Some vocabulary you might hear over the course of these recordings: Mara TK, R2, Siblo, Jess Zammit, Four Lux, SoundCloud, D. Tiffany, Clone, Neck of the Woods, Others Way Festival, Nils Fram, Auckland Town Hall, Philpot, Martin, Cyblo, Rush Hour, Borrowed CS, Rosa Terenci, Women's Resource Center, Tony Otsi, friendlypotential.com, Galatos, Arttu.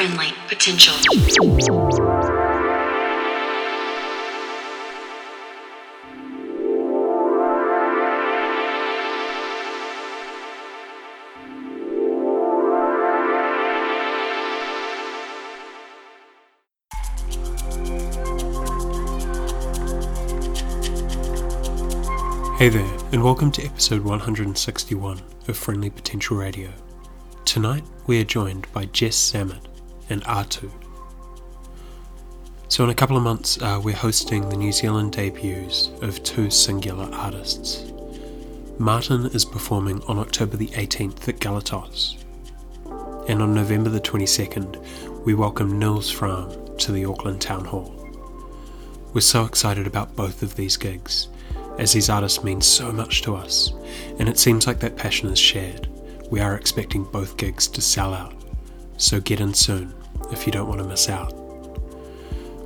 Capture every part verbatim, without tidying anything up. Friendly Potential. Hey there, and welcome to episode one hundred sixty-one of Friendly Potential Radio. Tonight, we are joined by Jess Zammit and Arttu. So in a couple of months, uh, we're hosting the New Zealand debuts of two singular artists. Martin is performing on October the eighteenth at Galatos. And on November the twenty-second, we welcome Nils Fram to the Auckland Town Hall. We're so excited about both of these gigs, as these artists mean so much to us, and it seems like that passion is shared. We are expecting both gigs to sell out, so get in soon if you don't want to miss out.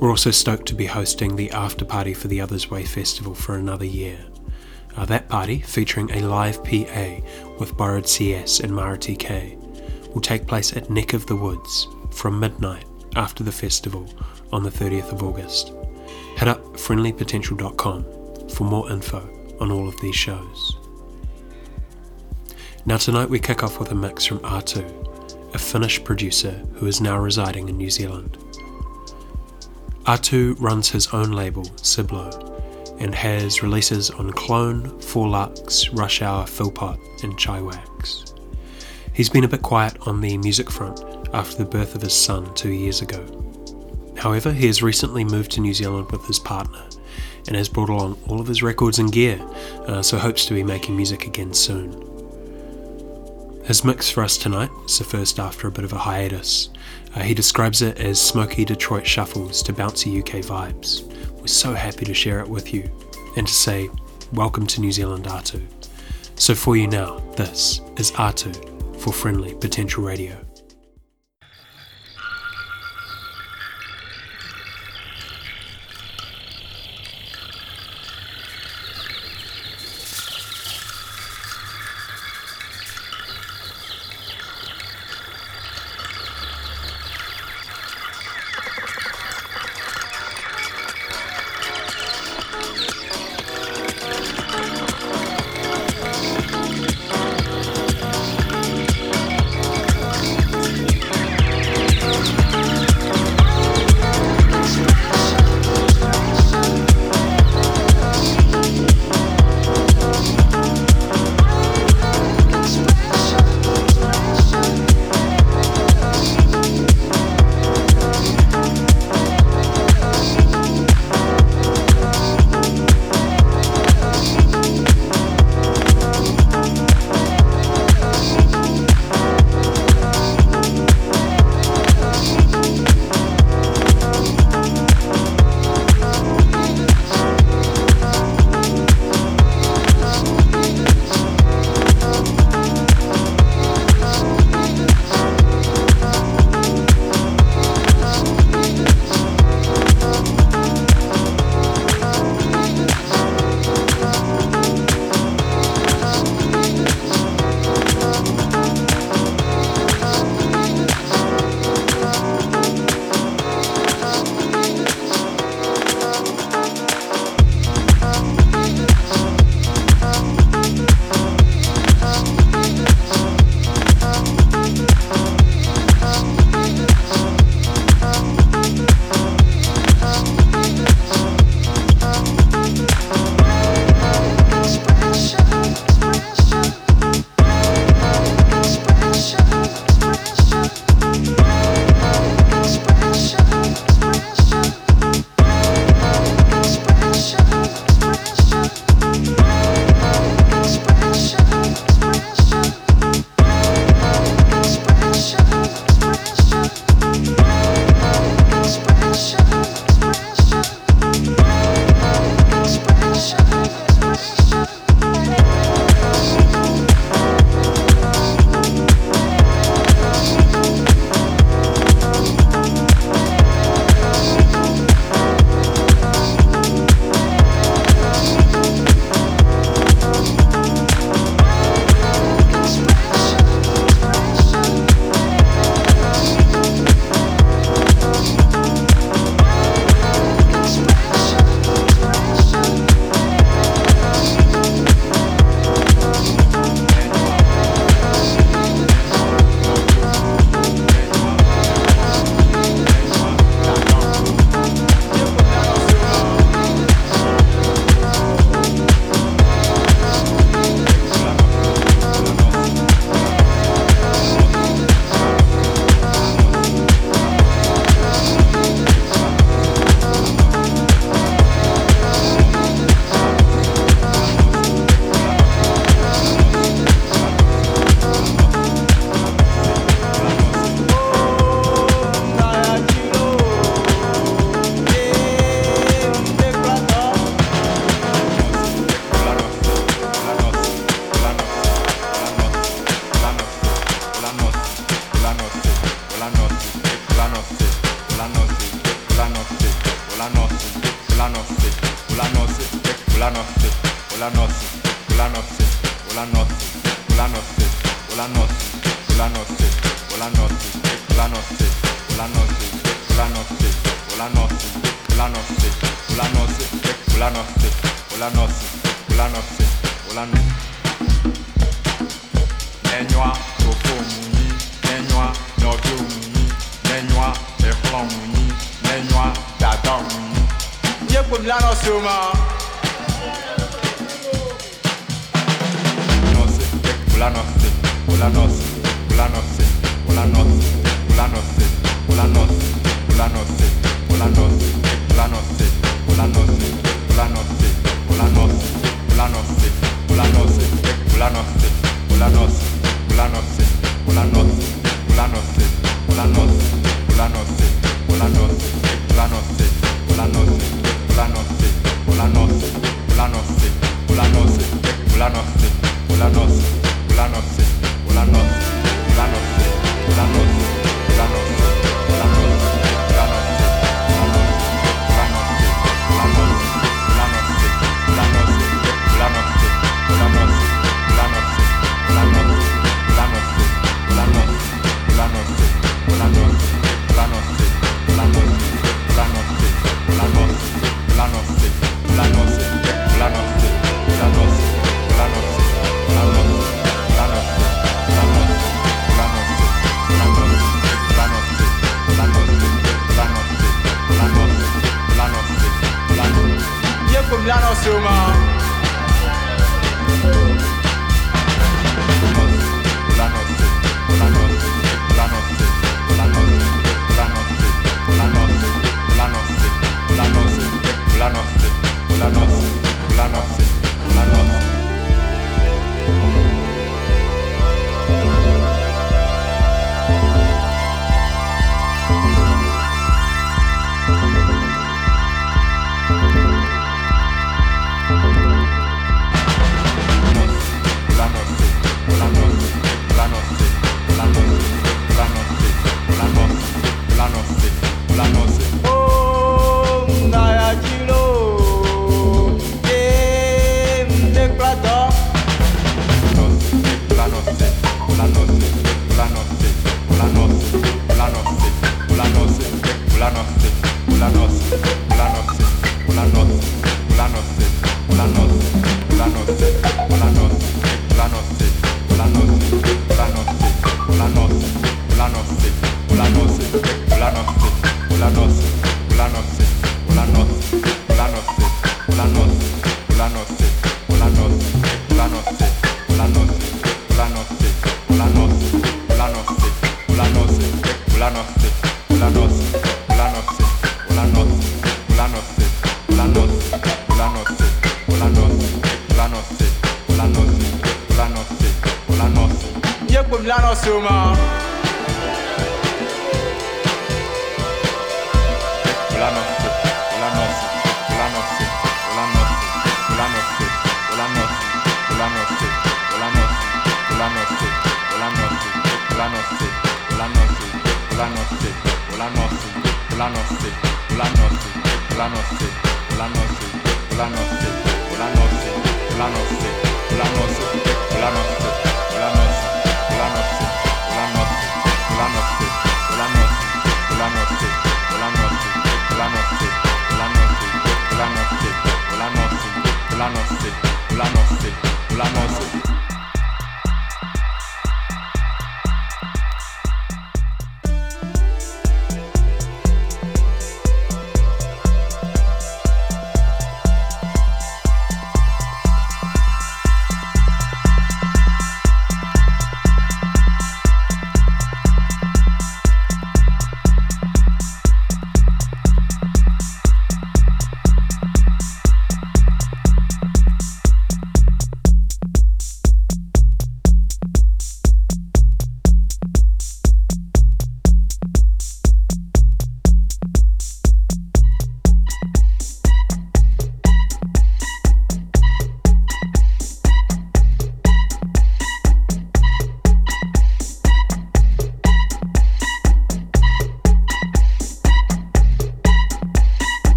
We're also stoked to be hosting the after party for the Others Way Festival for another year. Uh, that party, featuring a live P A with Borrowed C S and Mara T K, will take place at Neck of the Woods from midnight after the festival on the thirtieth of August. Head up friendly potential dot com for more info on all of these shows. Now tonight we kick off with a mix from R two, a Finnish producer who is now residing in New Zealand. R two runs his own label, Siblo, and has releases on Clone, Four Lux, Rush Hour, Philpot and Chaiwax. He's been a bit quiet on the music front after the birth of his son two years ago. However, he has recently moved to New Zealand with his partner, and has brought along all of his records and gear, uh, so hopes to be making music again soon. His mix for us tonight is the first after a bit of a hiatus. Uh, he describes it as smoky Detroit shuffles to bouncy U K vibes. We're so happy to share it with you, and to say, welcome to New Zealand, Arttu. So for you now, this is Arttu for Friendly Potential Radio.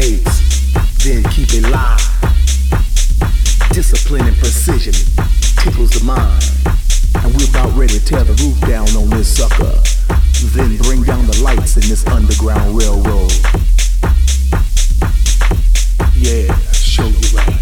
gates, then keep it live. Discipline and precision tickles the mind, and we're about ready to tear the roof down on this sucker, then bring down the lights in this underground railroad. Yeah, show you right.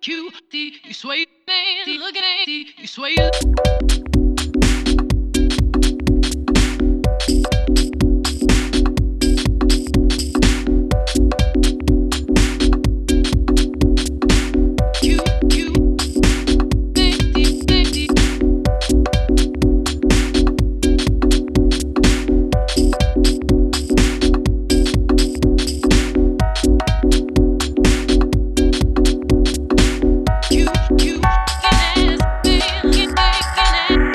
Q, T, you sway, man, T, look at A, T, you sway. Thank you.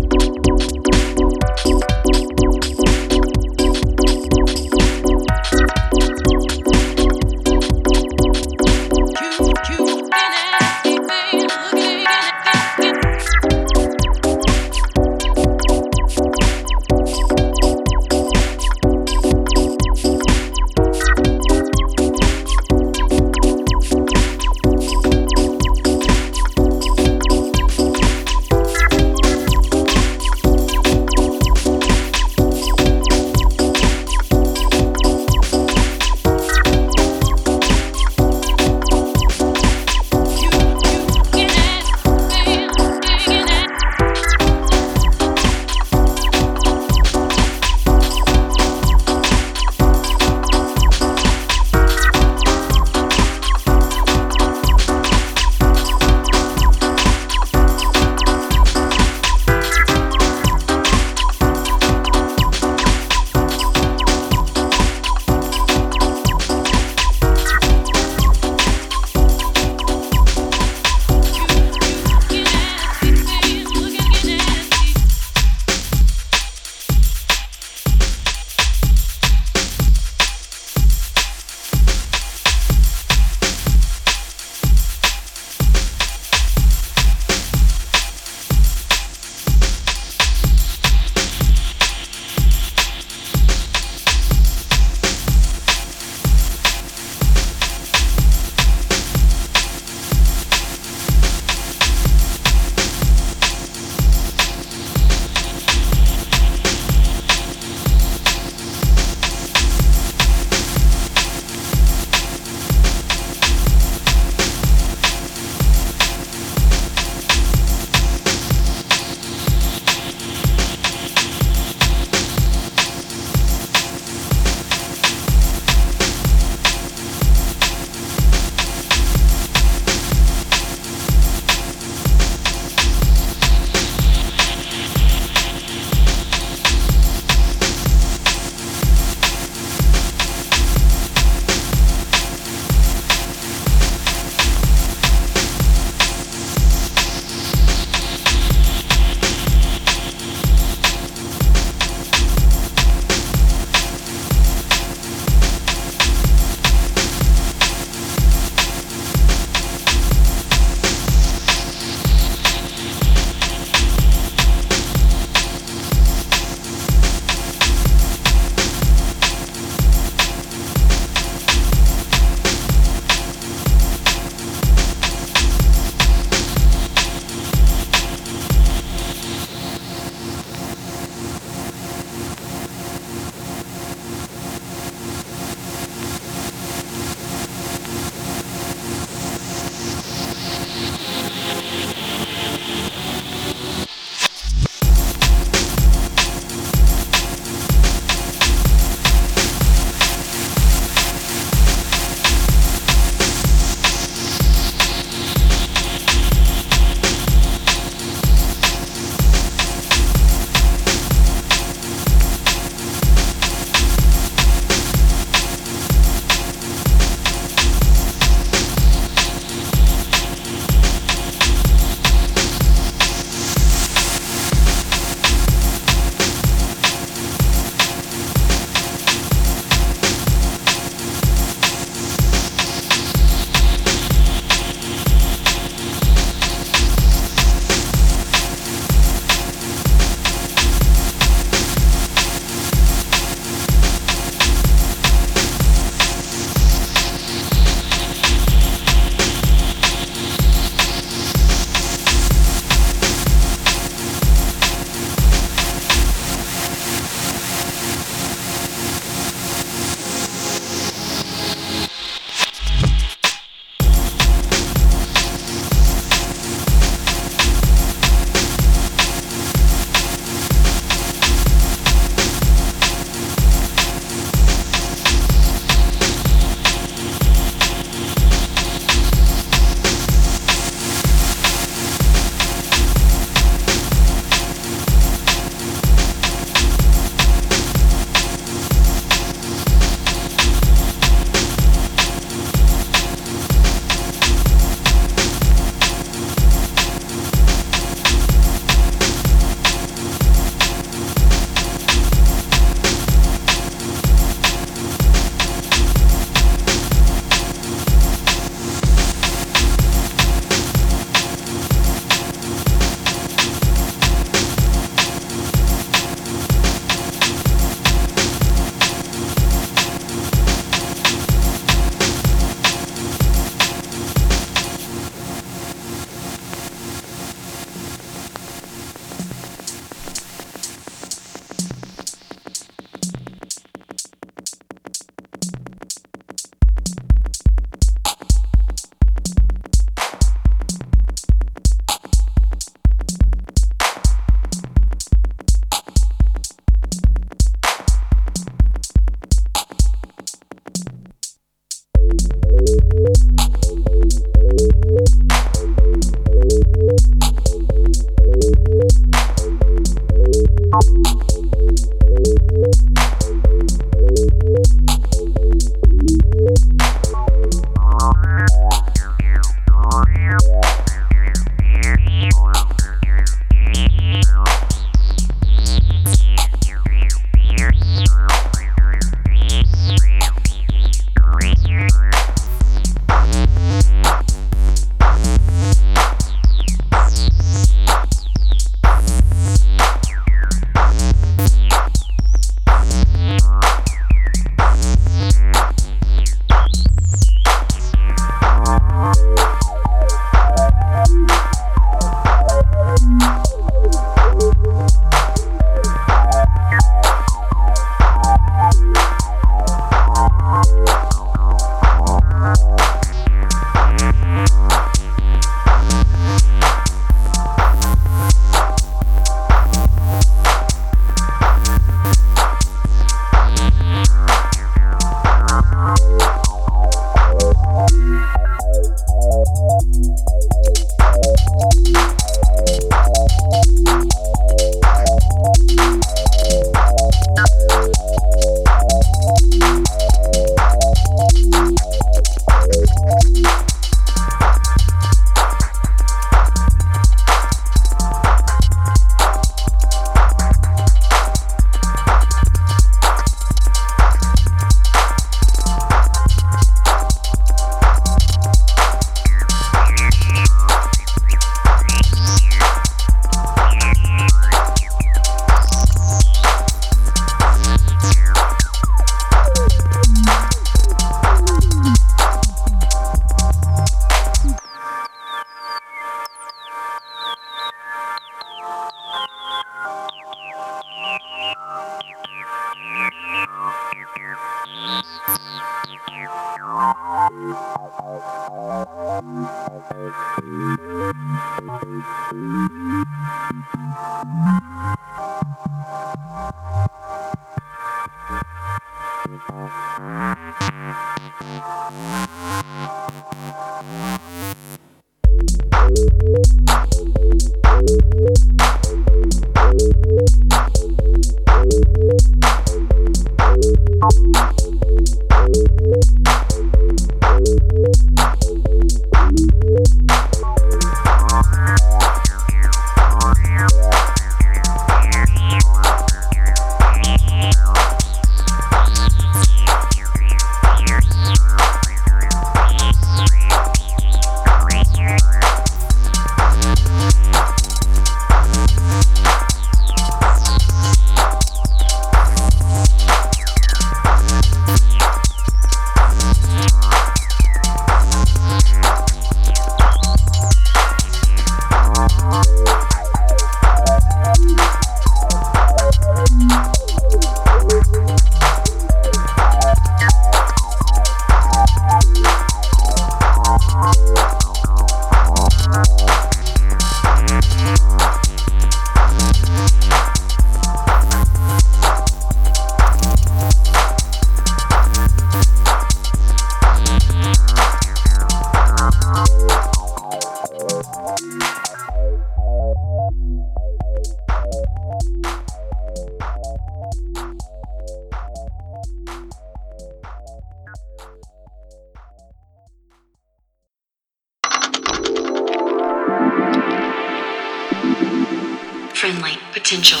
Friendly Potential.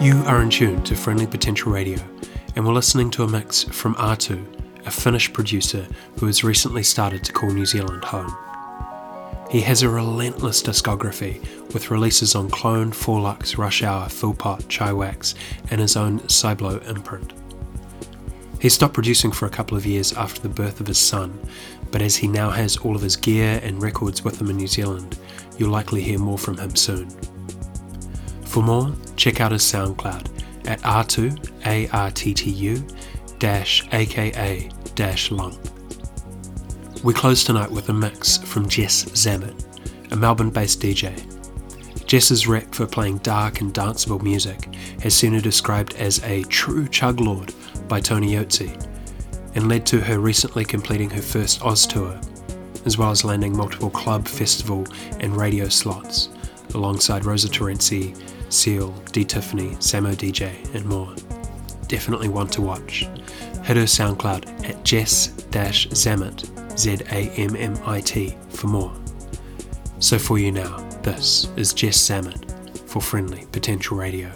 You are in tune to Friendly Potential Radio, and we're listening to a mix from Arttu, a Finnish producer who has recently started to call New Zealand home. He has a relentless discography with releases on Clone, Four Lux, Rush Hour, Philpot, Chaiwax, and his own Cyblo imprint. He stopped producing for a couple of years after the birth of his son, but as he now has all of his gear and records with him in New Zealand, you'll likely hear more from him soon. For more, check out his SoundCloud at R two, A R T T U, dash A K A, dash lump. We close tonight with a mix from Jess Zammit, a Melbourne-based D J. Jess's rep for playing dark and danceable music has seen her described as a true chug lord by Tony Otsi, and led to her recently completing her first Oz tour, as well as landing multiple club, festival and radio slots, alongside Rosa Terenci, Seal, D. Tiffany, Samo D J, and more. Definitely one to watch. Hit her SoundCloud at Jess Zammit, Z A M M I T, for more. So for you now, this is Jess Zammit for Friendly Potential Radio.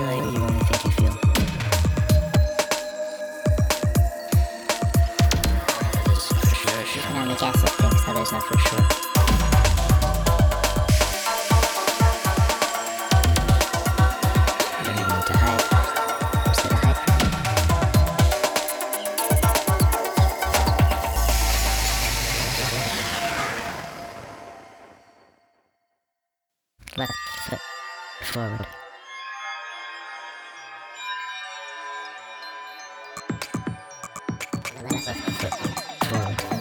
manipulate you only think you feel. And I'm a guess at things others know for sure. Left foot forward. Left foot forward.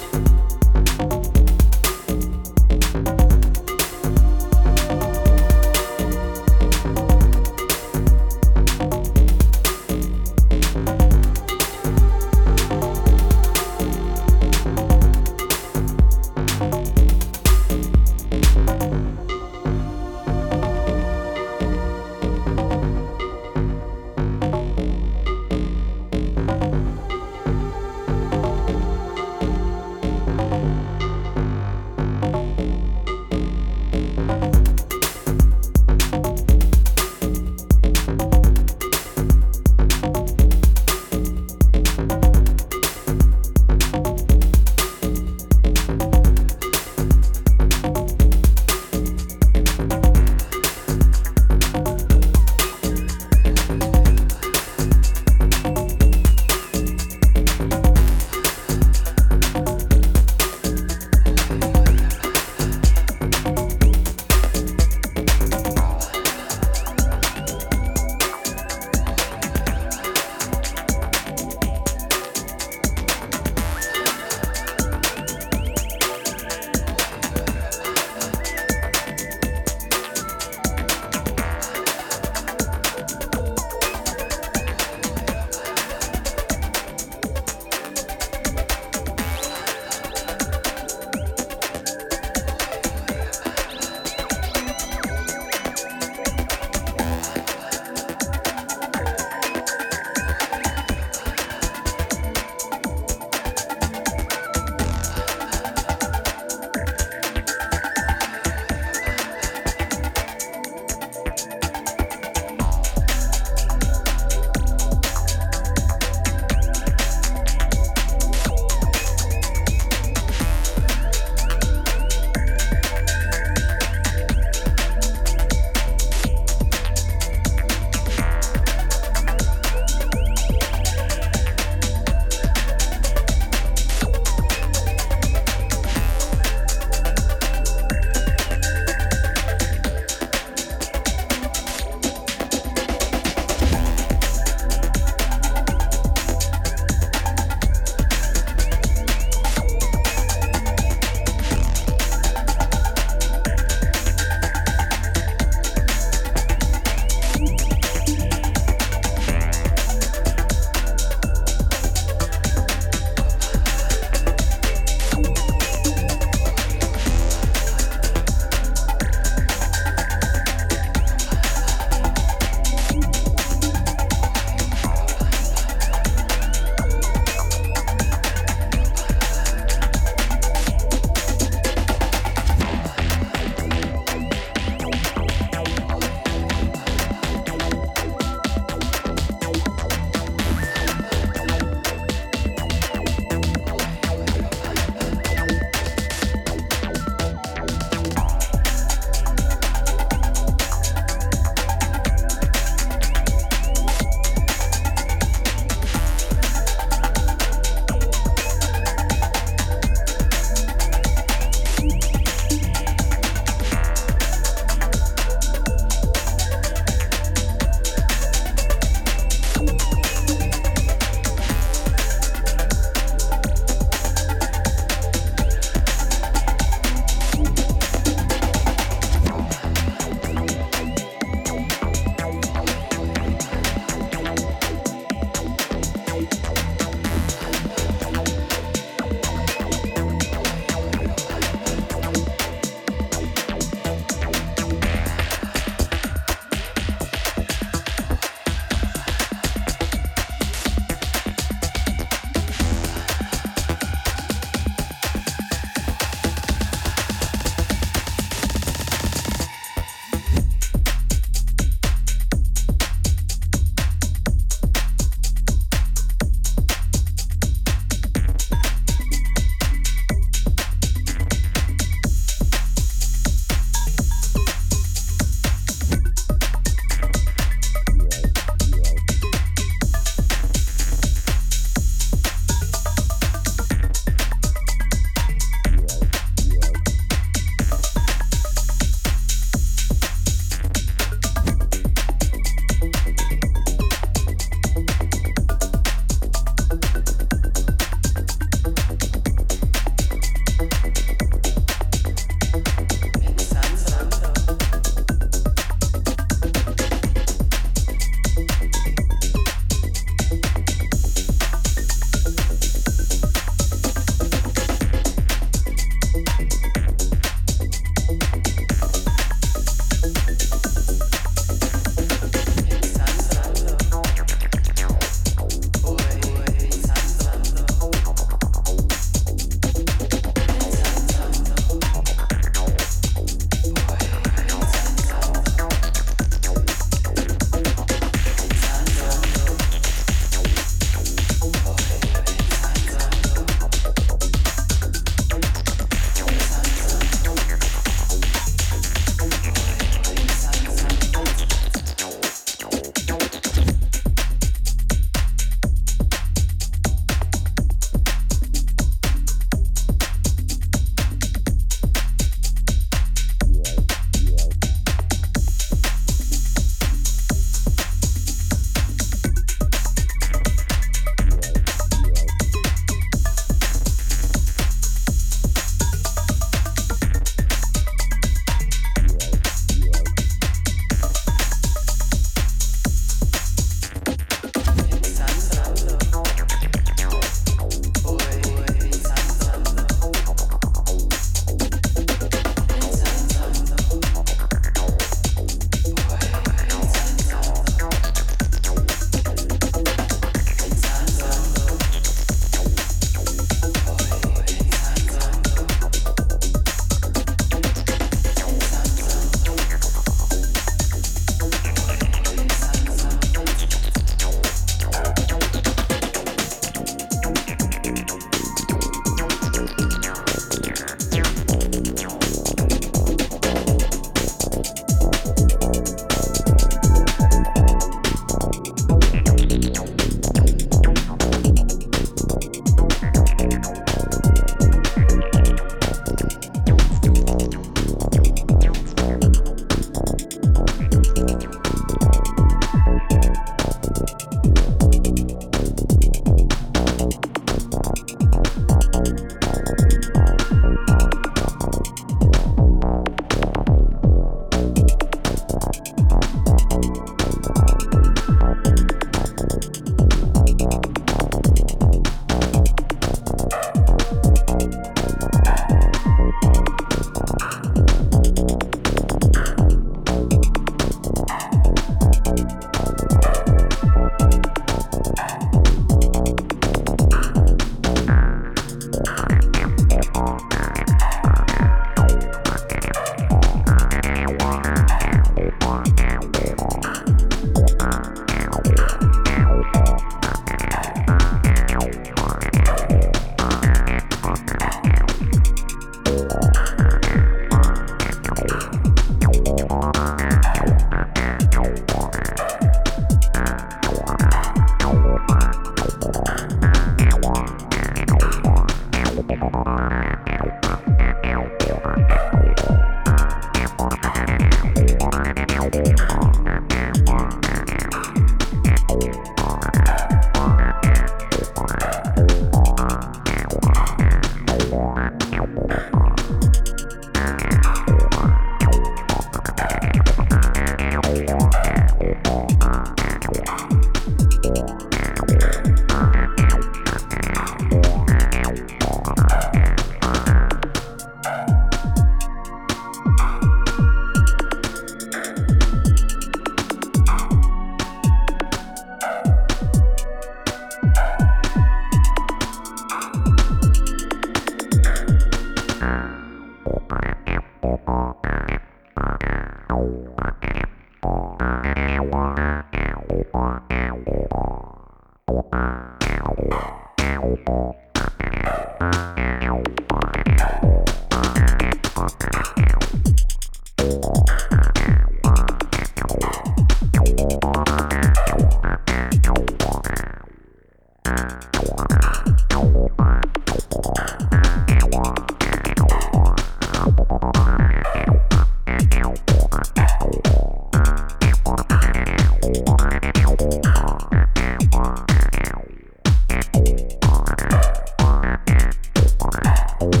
Oh.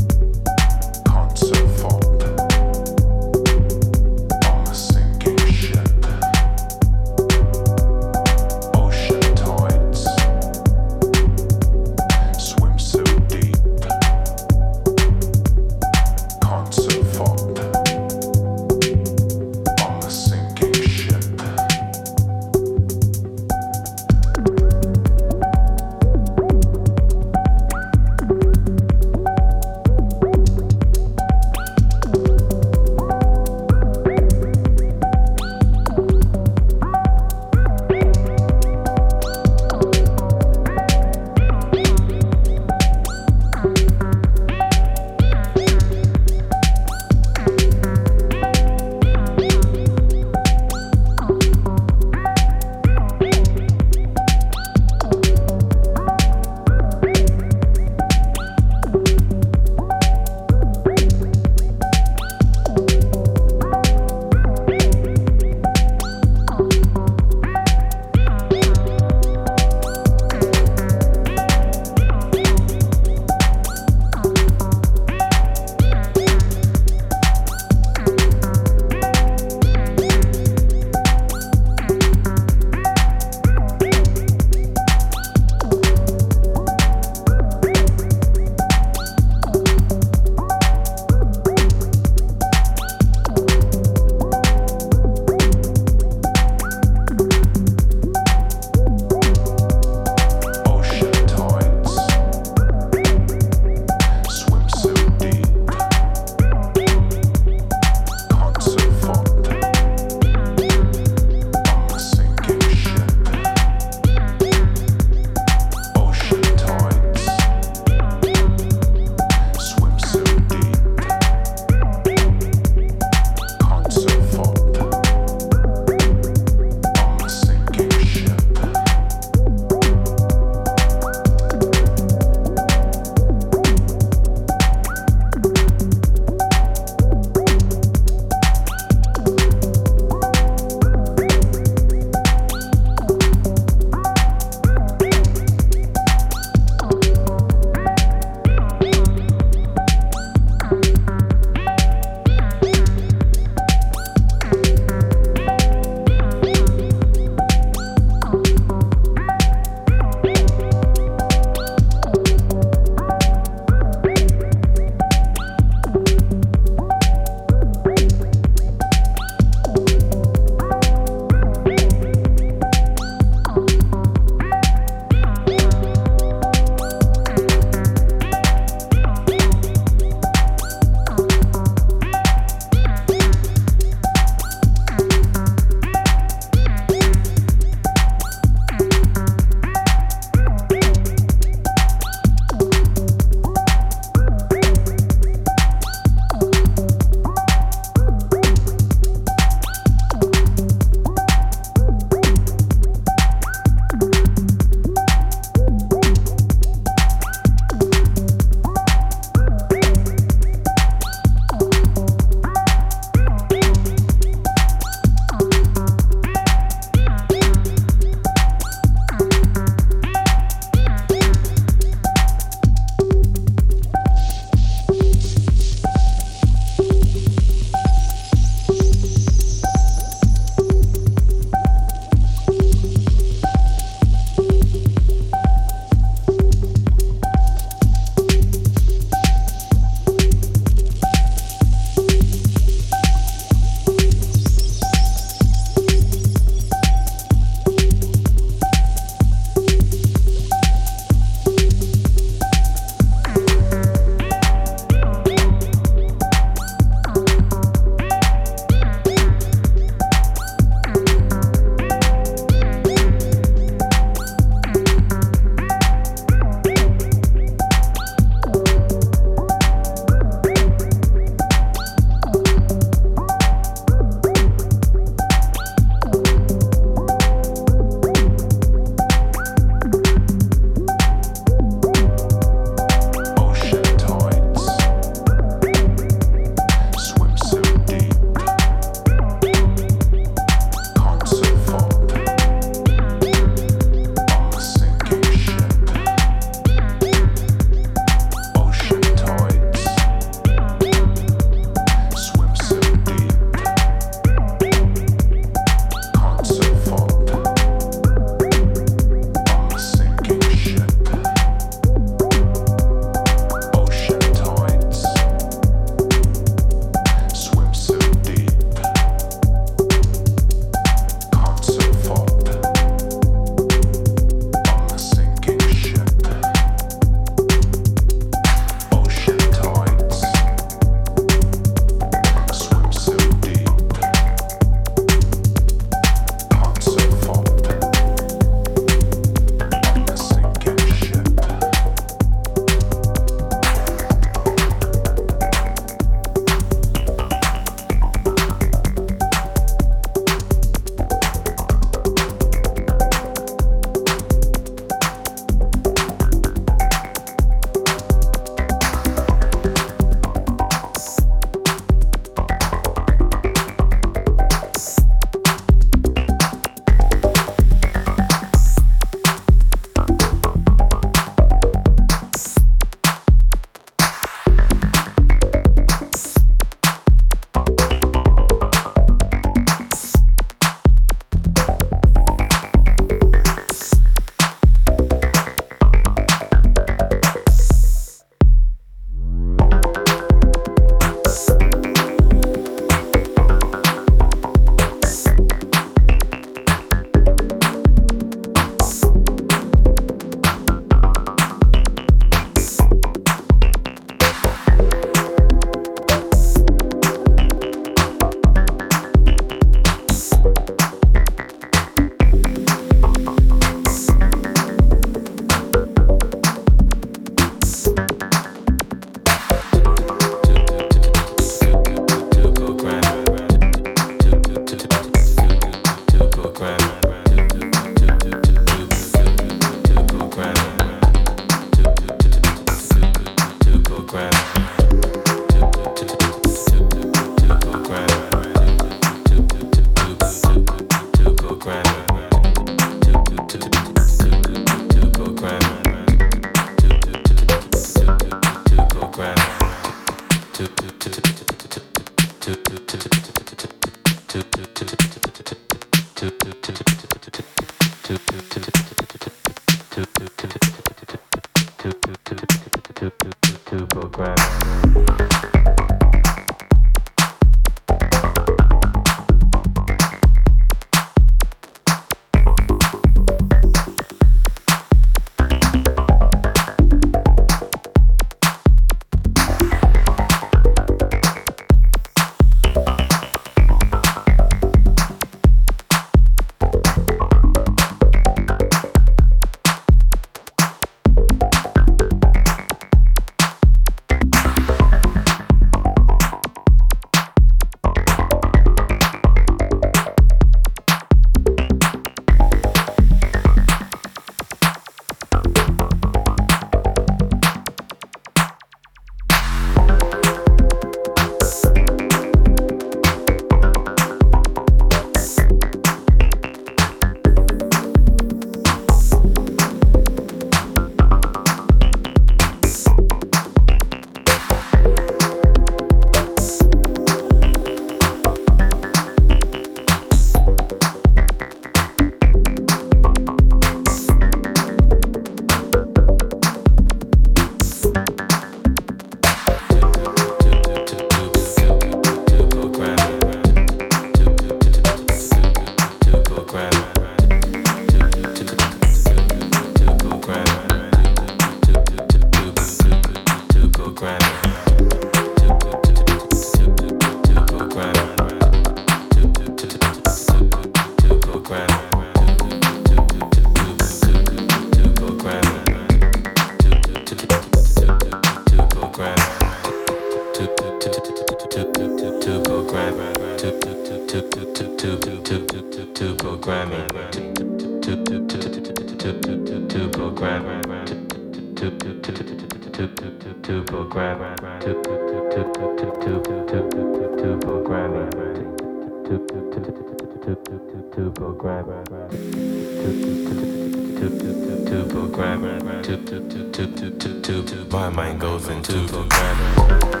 My mind goes into the grammar. Grammar.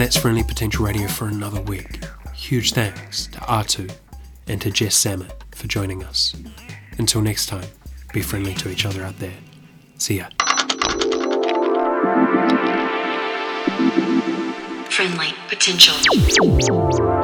And that's Friendly Potential Radio for another week. Huge thanks to Arttu and to Jess Zammit for joining us. Until next time, be friendly to each other out there. See ya. Friendly Potential.